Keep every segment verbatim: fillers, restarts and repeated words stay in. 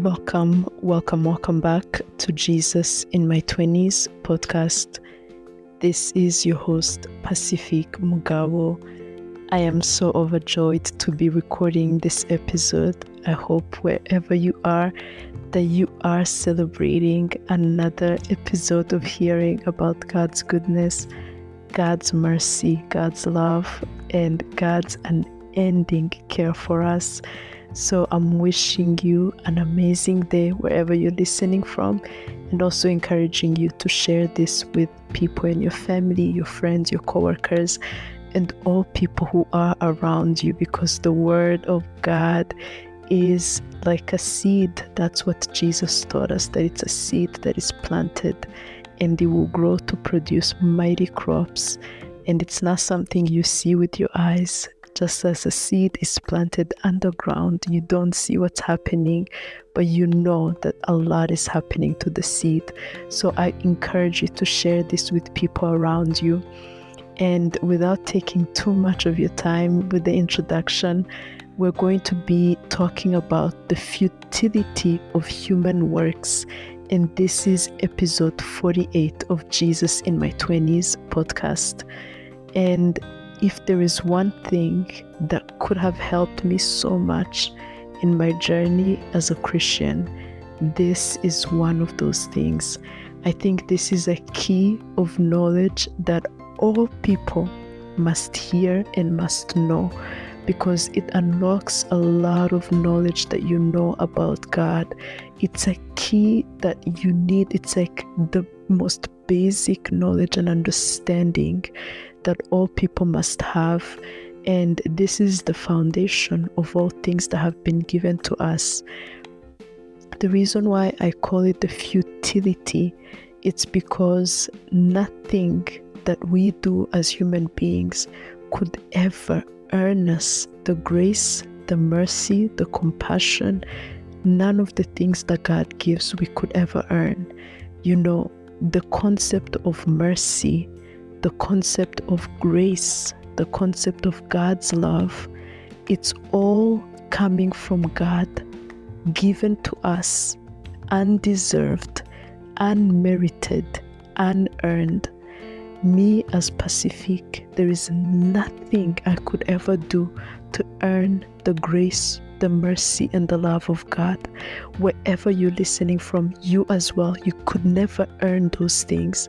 Welcome, welcome, welcome back to Jesus in My twenties podcast. This is your host, Pacific Mugabo. I am so overjoyed to be recording this episode. I hope wherever you are, that you are celebrating another episode of hearing about God's goodness, God's mercy, God's love, and God's unending care for us. So I'm wishing you an amazing day wherever you're listening from, and also encouraging you to share this with people in your family, your friends, your coworkers, and all people who are around you, because the word of God is like a seed. That's what Jesus taught us, that it's a seed that is planted and it will grow to produce mighty crops. And it's not something you see with your eyes. Just as a seed is planted underground, you don't see what's happening, but you know that a lot is happening to the seed. So I encourage you to share this with people around you. And without taking too much of your time with the introduction, we're going to be talking about the futility of human works. And this is episode forty-eight of Jesus in My twenties podcast. And if there is one thing that could have helped me so much in my journey as a Christian, this is one of those things. I think this is a key of knowledge that all people must hear and must know, because it unlocks a lot of knowledge that you know about God. It's a key that you need. It's like the most basic knowledge and understanding that all people must have, and this is the foundation of all things that have been given to us. The reason why I call it the futility, it's because nothing that we do as human beings could ever earn us the grace, the mercy, the compassion. None of the things that God gives we could ever earn. You know, the concept of mercy, the concept of grace, the concept of God's love, it's all coming from God, given to us, undeserved, unmerited, unearned. Me as Pacific, there is nothing I could ever do to earn the grace, the mercy, and the love of God. Wherever you're listening from, you as well, you could never earn those things.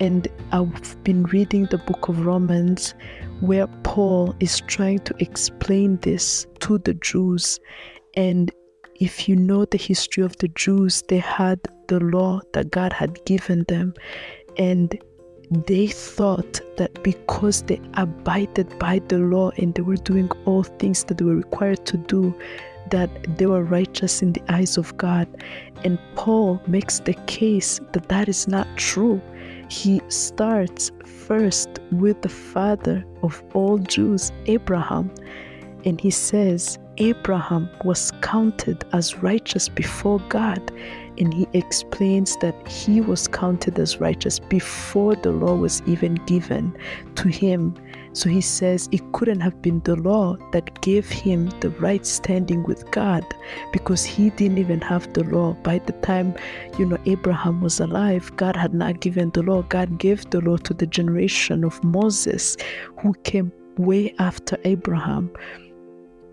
And I've been reading the book of Romans, where Paul is trying to explain this to the Jews. And if you know the history of the Jews, they had the law that God had given them. And they thought that because they abided by the law and they were doing all things that they were required to do, that they were righteous in the eyes of God. And Paul makes the case that that is not true. He starts first with the father of all Jews, Abraham, and he says Abraham was counted as righteous before God, and he explains that he was counted as righteous before the law was even given to him. So he says it couldn't have been the law that gave him the right standing with God, because he didn't even have the law. By the time, you know, Abraham was alive, God had not given the law. God gave the law to the generation of Moses, who came way after Abraham.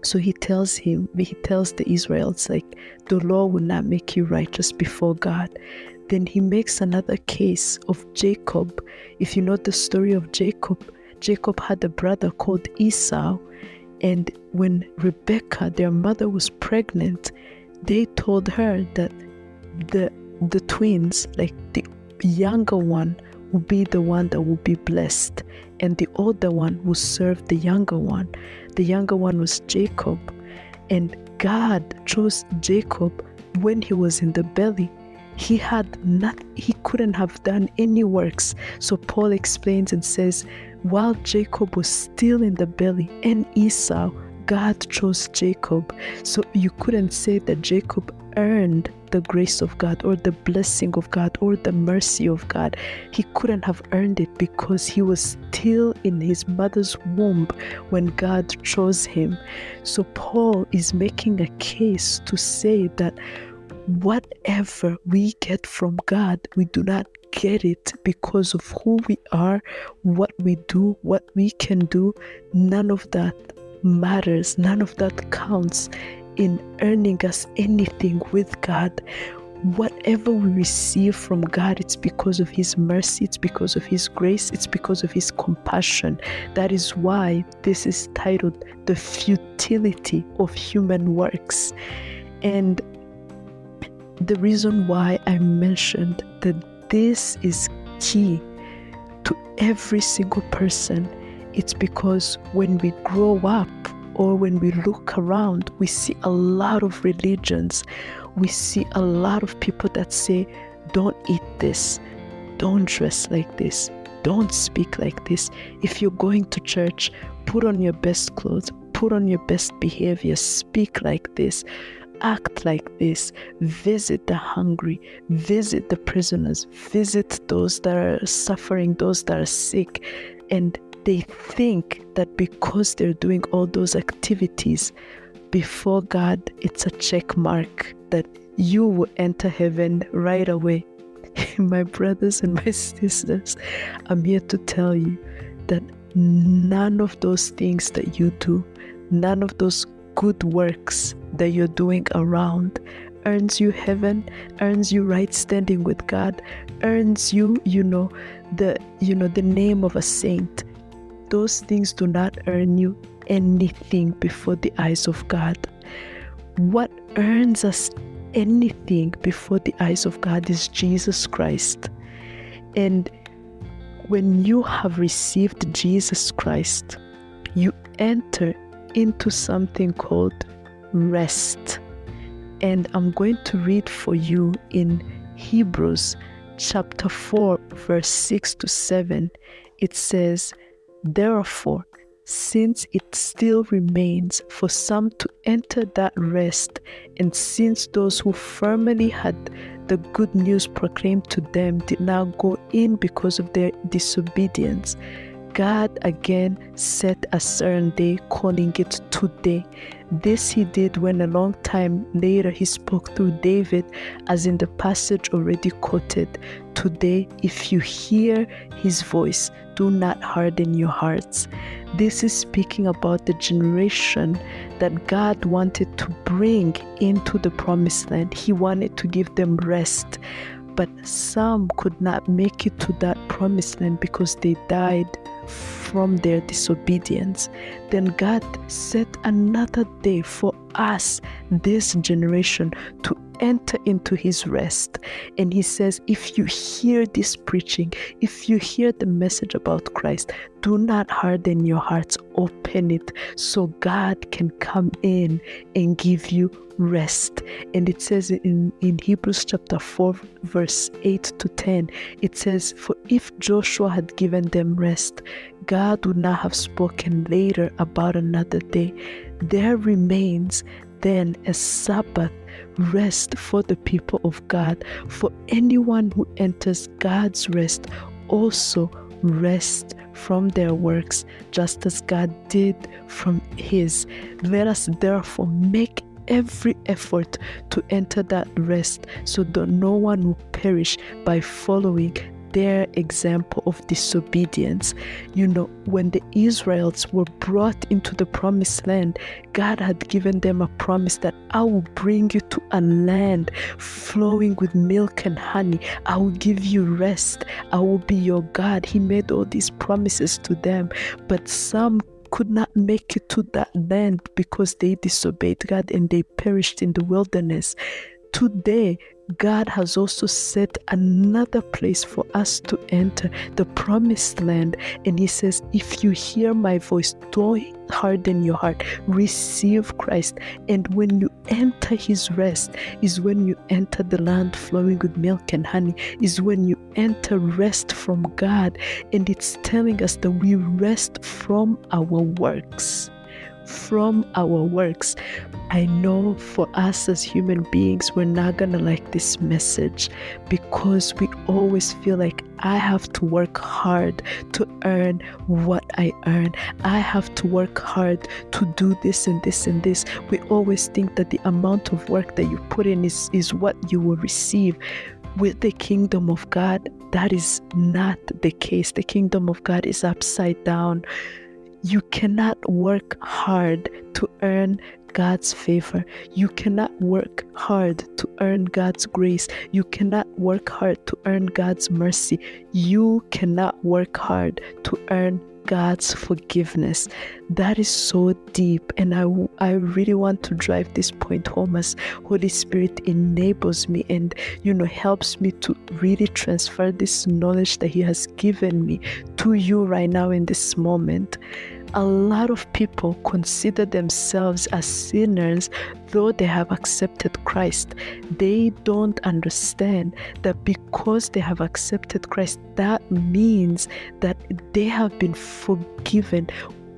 So he tells him, he tells the Israelites, like, the law will not make you righteous before God. Then he makes another case of Jacob. If you know the story of Jacob, Jacob had a brother called Esau, and when Rebekah, their mother, was pregnant, they told her that the the twins, like the younger one, will be the one that will be blessed, and the older one will serve the younger one. The younger one was Jacob, and God chose Jacob when he was in the belly. He had not, he couldn't have done any works. So Paul explains and says, while Jacob was still in the belly and Esau, God chose Jacob. So you couldn't say that Jacob earned the grace of God or the blessing of God or the mercy of God. He couldn't have earned it, because he was still in his mother's womb when God chose him. So Paul is making a case to say that whatever we get from God, we do not get it because of who we are, what we do, what we can do. None of that matters. None of that counts in earning us anything with God. Whatever we receive from God, it's because of His mercy, it's because of His grace, it's because of His compassion. That is why this is titled The Futility of Human Works. And the reason why I mentioned that this is key to every single person, it's because when we grow up or when we look around, we see a lot of religions. We see a lot of people that say, don't eat this, don't dress like this, don't speak like this. If you're going to church, put on your best clothes, put on your best behavior, speak like this, act like this, visit the hungry, visit the prisoners, visit those that are suffering, those that are sick. And they think that because they're doing all those activities before God, it's a check mark that you will enter heaven right away. My brothers and my sisters, I'm here to tell you that none of those things that you do, none of those good works that you're doing around earns you heaven, earns you right standing with God, earns you, you know, the, you know, the name of a saint. Those things do not earn you anything before the eyes of God. What earns us anything before the eyes of God is Jesus Christ. And when you have received Jesus Christ, you enter into something called rest. And I'm going to read for you in Hebrews chapter four, verse six to seven. It says, therefore, since it still remains for some to enter that rest, and since those who formerly had the good news proclaimed to them did not go in because of their disobedience, God again set a certain day, calling it today. This He did when a long time later He spoke through David, as in the passage already quoted. Today, if you hear His voice, do not harden your hearts. This is speaking about the generation that God wanted to bring into the promised land. He wanted to give them rest. But some could not make it to that promised land because they died from their disobedience. Then God set another day for us, this generation, to enter into His rest. And He says, if you hear this preaching, if you hear the message about Christ, do not harden your hearts. Open it so God can come in and give you rest. And it says in, in Hebrews chapter four, verse eight to ten, it says, for if Joshua had given them rest, God would not have spoken later about another day. There remains then a Sabbath rest for the people of God. For anyone who enters God's rest also rest from their works, just as God did from His. Let us therefore make every effort to enter that rest, so that no one will perish by following their example of disobedience. You know, when the Israelites were brought into the promised land, God had given them a promise that I will bring you to a land flowing with milk and honey. I will give you rest. I will be your God. He made all these promises to them, but some could not make it to that land because they disobeyed God and they perished in the wilderness. Today, God has also set another place for us to enter, the promised land. And He says, if you hear My voice, don't harden your heart. Receive Christ. And when you enter His rest is when you enter the land flowing with milk and honey, is when you enter rest from God. And it's telling us that we rest from our works. from our works. I know for us as human beings, we're not gonna like this message because we always feel like I have to work hard to earn what I earn. I have to work hard to do this and this and this. We always think that the amount of work that you put in is, is what you will receive. With the kingdom of God, that is not the case. The kingdom of God is upside down. You cannot work hard to earn God's favor. You cannot work hard to earn God's grace. You cannot work hard to earn God's mercy. You cannot work hard to earn God's forgiveness. That is so deep, and I, I really want to drive this point home as Holy Spirit enables me and, you know, helps me to really transfer this knowledge that He has given me to you right now in this moment. A lot of people consider themselves as sinners, though they have accepted Christ. They don't understand that because they have accepted Christ, that means that they have been forgiven,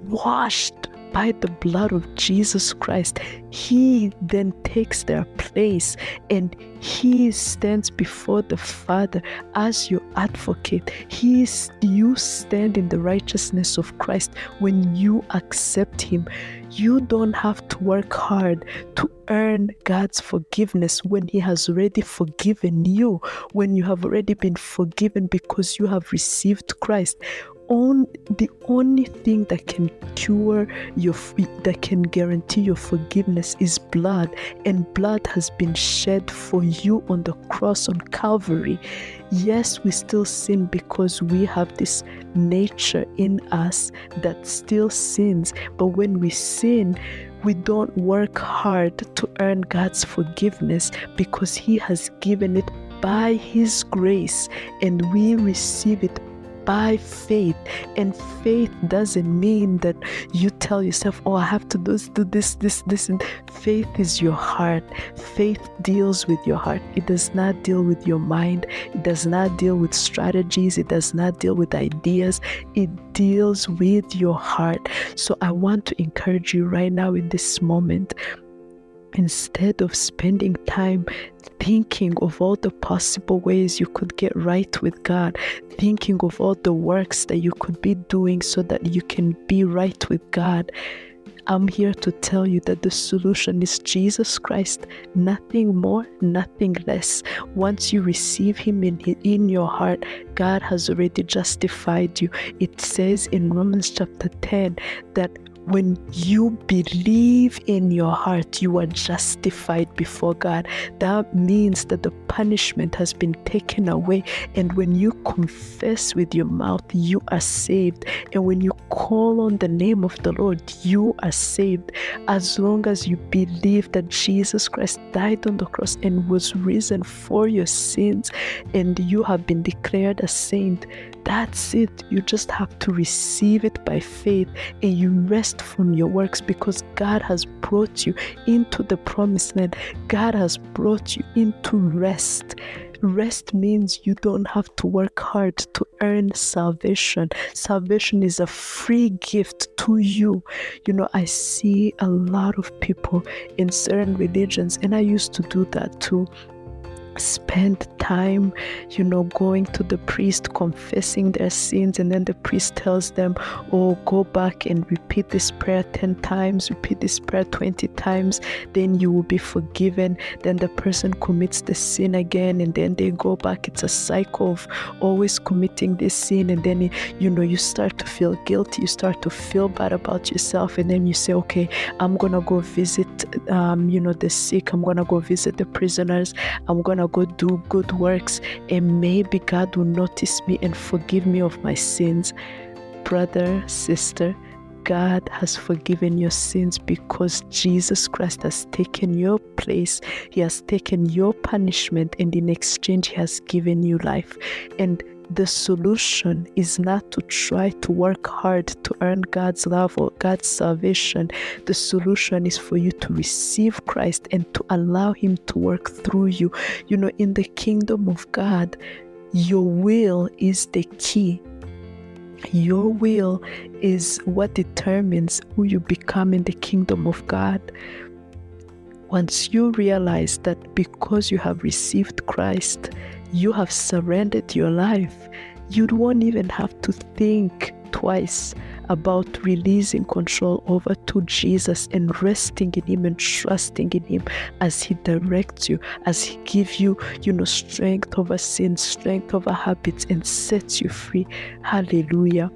washed by the blood of Jesus Christ. He then takes their place and He stands before the Father as your advocate. He is, you stand in the righteousness of Christ when you accept Him. You don't have to work hard to earn God's forgiveness when He has already forgiven you, when you have already been forgiven because you have received Christ. On, the only thing that can cure your, that can guarantee your forgiveness is blood, and blood has been shed for you on the cross on Calvary. Yes, we still sin because we have this nature in us that still sins, but when we sin, we don't work hard to earn God's forgiveness because He has given it by His grace, and we receive it by faith. And faith doesn't mean that you tell yourself, oh, I have to do this, do this, this, this. And faith is your heart. Faith deals with your heart. It does not deal with your mind. It does not deal with strategies. It does not deal with ideas. It deals with your heart. So I want to encourage you right now in this moment, instead of spending time thinking of all the possible ways you could get right with God, thinking of all the works that you could be doing so that you can be right with God, I'm here to tell you that the solution is Jesus Christ, nothing more, nothing less. Once you receive Him in, in your heart, God has already justified you. It says in Romans chapter ten that when you believe in your heart, you are justified before God. That means that the punishment has been taken away. And when you confess with your mouth, you are saved. And when you call on the name of the Lord, you are saved. As long as you believe that Jesus Christ died on the cross and was risen for your sins, and you have been declared a saint, that's it. You just have to receive it by faith, and you rest from your works because God has brought you into the promised land. God has brought you into rest. Rest means you don't have to work hard to earn salvation. Salvation is a free gift to you. You know, I see a lot of people in certain religions, and I used to do that too. Spend time, you know, going to the priest, confessing their sins, and then the priest tells them, oh, go back and repeat this prayer ten times, repeat this prayer twenty times, then you will be forgiven. Then the person commits the sin again, and then they go back. It's a cycle of always committing this sin, and then, you know, you start to feel guilty, you start to feel bad about yourself, and then you say, okay, I'm gonna go visit, um, you know, the sick, I'm gonna go visit the prisoners, I'm gonna go do good works, and maybe God will notice me and forgive me of my sins. Brother, sister, God has forgiven your sins because Jesus Christ has taken your place. He has taken your punishment, and in exchange He has given you life. And the solution is not to try to work hard to earn God's love or God's salvation. The solution is for you to receive Christ and to allow Him to work through you. You know, in the kingdom of God, your will is the key. Your will is what determines who you become in the kingdom of God. Once you realize that because you have received Christ, you have surrendered your life, you won't even have to think twice about releasing control over to Jesus and resting in Him and trusting in Him as He directs you, as He gives you, you know, strength over sin, strength over habits, and sets you free. Hallelujah.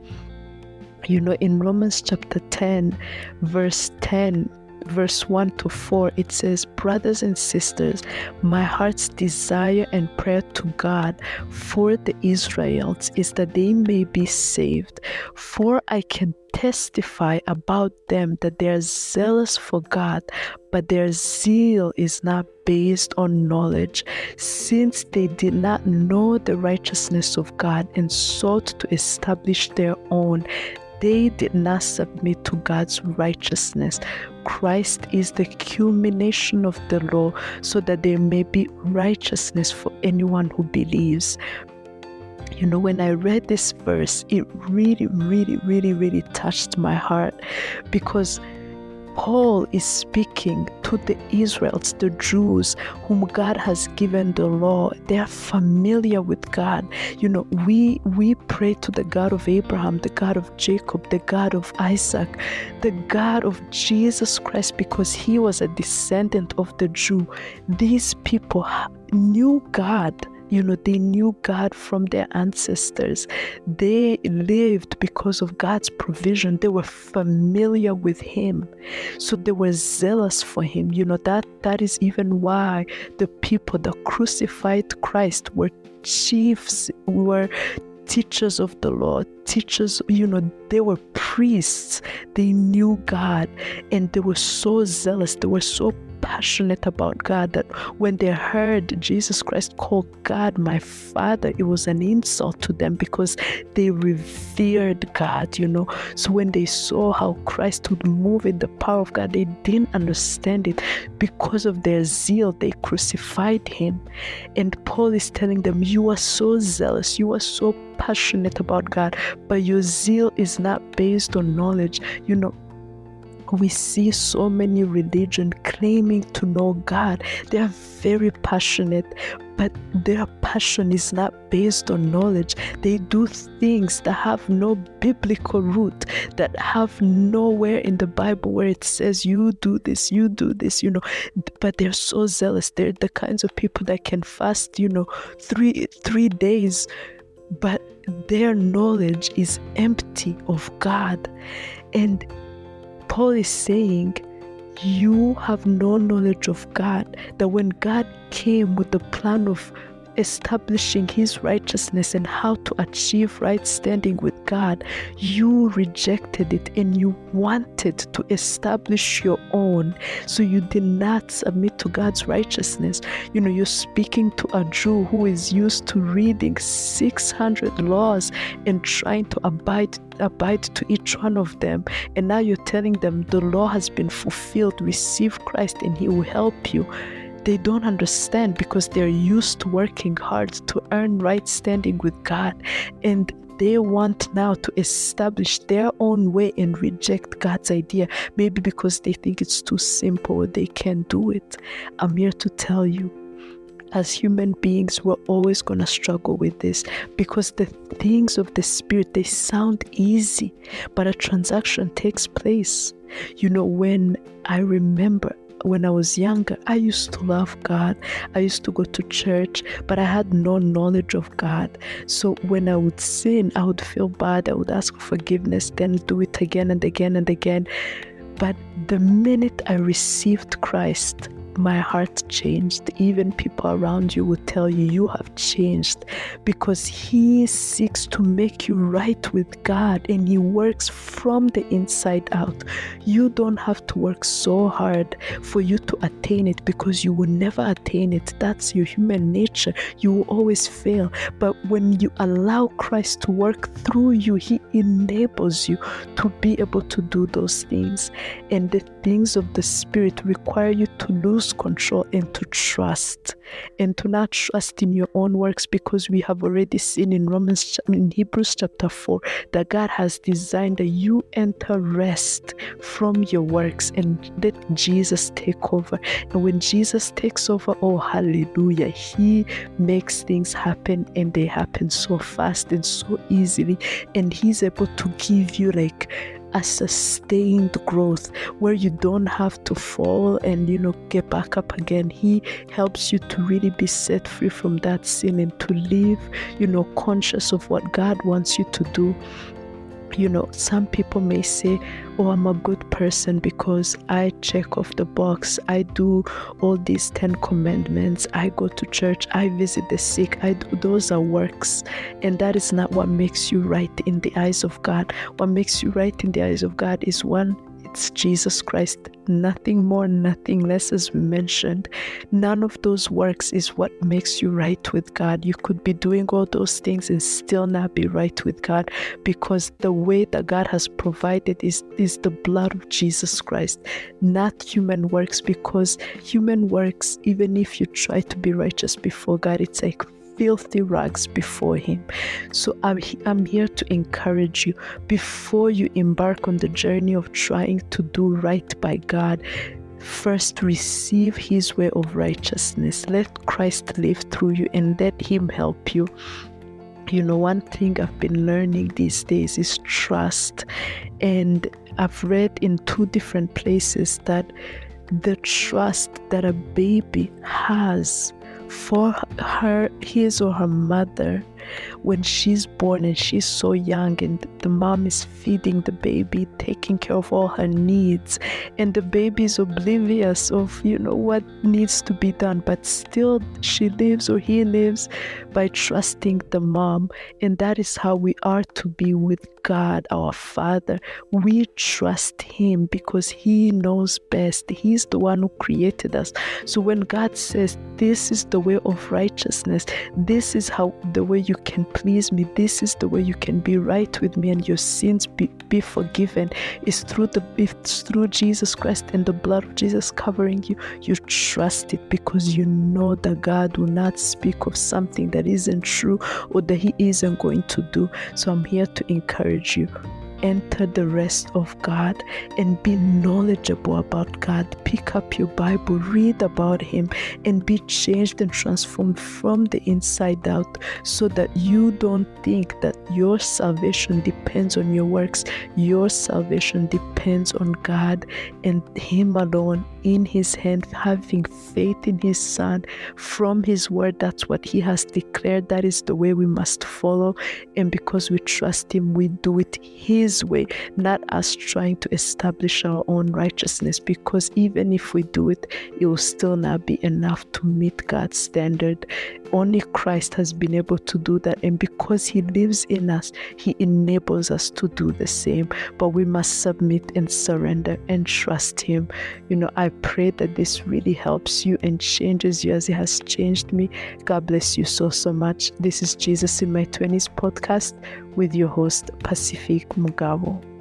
You know, in Romans chapter ten, verse ten, verse one to four, it says, "Brothers and sisters, my heart's desire and prayer to God for the Israelites is that they may be saved, for I can testify about them that they are zealous for God, but their zeal is not based on knowledge, since they did not know the righteousness of God and sought to establish their own. They did not submit to God's righteousness. Christ is the culmination of the law, so that there may be righteousness for anyone who believes." You know, when I read this verse, it really, really, really, really touched my heart, because Paul is speaking to the Israelites, the Jews, whom God has given the law. They are familiar with God. You know, we we pray to the God of Abraham, the God of Jacob, the God of Isaac, the God of Jesus Christ, because He was a descendant of the Jew. These people knew God. You know, they knew God from their ancestors. They lived because of God's provision. They were familiar with Him. So they were zealous for Him. You know, that, that is even why the people that crucified Christ were chiefs, were teachers of the law, teachers, you know, they were priests. They knew God, and they were so zealous. They were so passionate about God that when they heard Jesus Christ call God my Father, it was an insult to them, because they revered God, you know. So when they saw how Christ would move in the power of God, they didn't understand it. Because of their zeal, they crucified Him. And Paul is telling them, you are so zealous, you are so passionate about God, but your zeal is not based on knowledge. You know, we see so many religions claiming to know God. They are very passionate, but their passion is not based on knowledge. They do things that have no biblical root, that have nowhere in the Bible where it says, you do this, you do this, you know. But they're so zealous. They're the kinds of people that can fast, you know, three three days, but their knowledge is empty of God. And Paul is saying, you have no knowledge of God, that when God came with the plan of establishing His righteousness and how to achieve right standing with God, you rejected it and you wanted to establish your own. So you did not submit to God's righteousness. You know, you're speaking to a Jew who is used to reading six hundred laws and trying to abide abide to each one of them, and now you're telling them the law has been fulfilled. Receive Christ and He will help you. They don't understand, because they're used to working hard to earn right standing with God, and they want now to establish their own way and reject God's idea, maybe because they think it's too simple or they can't do it. I'm here to tell you, as human beings, we're always going to struggle with this, because the things of the Spirit, they sound easy, but a transaction takes place. You know, when I remember when I was younger, I used to love God. I used to go to church, but I had no knowledge of God. So when I would sin, I would feel bad. I would ask for forgiveness, then do it again and again and again. But the minute I received Christ, my heart changed. Even people around you will tell you, you have changed, because He seeks to make you right with God, and He works from the inside out. You don't have to work so hard for you to attain it, because you will never attain it. That's your human nature. You will always fail. But when you allow Christ to work through you, He enables you to be able to do those things. And the things of the Spirit require you to lose lose control and to trust, and to not trust in your own works, because we have already seen in Romans, in Hebrews chapter four, that God has designed that you enter rest from your works and let Jesus take over. And when Jesus takes over, oh hallelujah, he makes things happen, and they happen so fast and so easily, and he's able to give you like a sustained growth where you don't have to fall and, you know, get back up again. He helps you to really be set free from that sin and to live, you know, conscious of what God wants you to do. You know, some people may say, oh, I'm a good person because I check off the box, I do all these ten commandments, I go to church, I visit the sick, I do, those are works. And that is not what makes you right in the eyes of God. What makes you right in the eyes of God is one, it's Jesus Christ, nothing more, nothing less. As we mentioned, none of those works is what makes you right with God. You could be doing all those things and still not be right with God, because the way that God has provided is, is the blood of Jesus Christ, not human works, because human works, even if you try to be righteous before God, it's like filthy rags before him. So I'm, I'm here to encourage you, before you embark on the journey of trying to do right by God, first receive his way of righteousness. Let Christ live through you and let him help you. You know, one thing I've been learning these days is trust. And I've read in two different places that the trust that a baby has for her, his or her mother, when she's born and she's so young and the mom is feeding the baby, taking care of all her needs, and the baby is oblivious of, you know, what needs to be done, but still she lives or he lives by trusting the mom. And that is how we are to be with God our Father. We trust him because he knows best. He's the one who created us. So when God says, this is the way of righteousness, this is how the way you you can please me, this is the way you can be right with me and your sins be, be forgiven, it's through the it's through Jesus Christ and the blood of Jesus covering you, you trust it, because you know that God will not speak of something that isn't true or that he isn't going to do. So I'm here to encourage you, enter the rest of God and be knowledgeable about God. Pick up your Bible, read about him, and be changed and transformed from the inside out, so that you don't think that your salvation depends on your works. Your salvation depends on God and him alone, in his hand, having faith in his Son, from his word. That's what he has declared. That is the way we must follow. And because we trust him, we do it his way, not us trying to establish our own righteousness, because even if we do it, it will still not be enough to meet God's standard. Only Christ has been able to do that, and because he lives in us, he enables us to do the same. But we must submit and surrender and trust him. You know, I pray that this really helps you and changes you as it has changed me. God bless you so so much. This is Jesus in My twenties podcast with your host, Pacific Mugabo.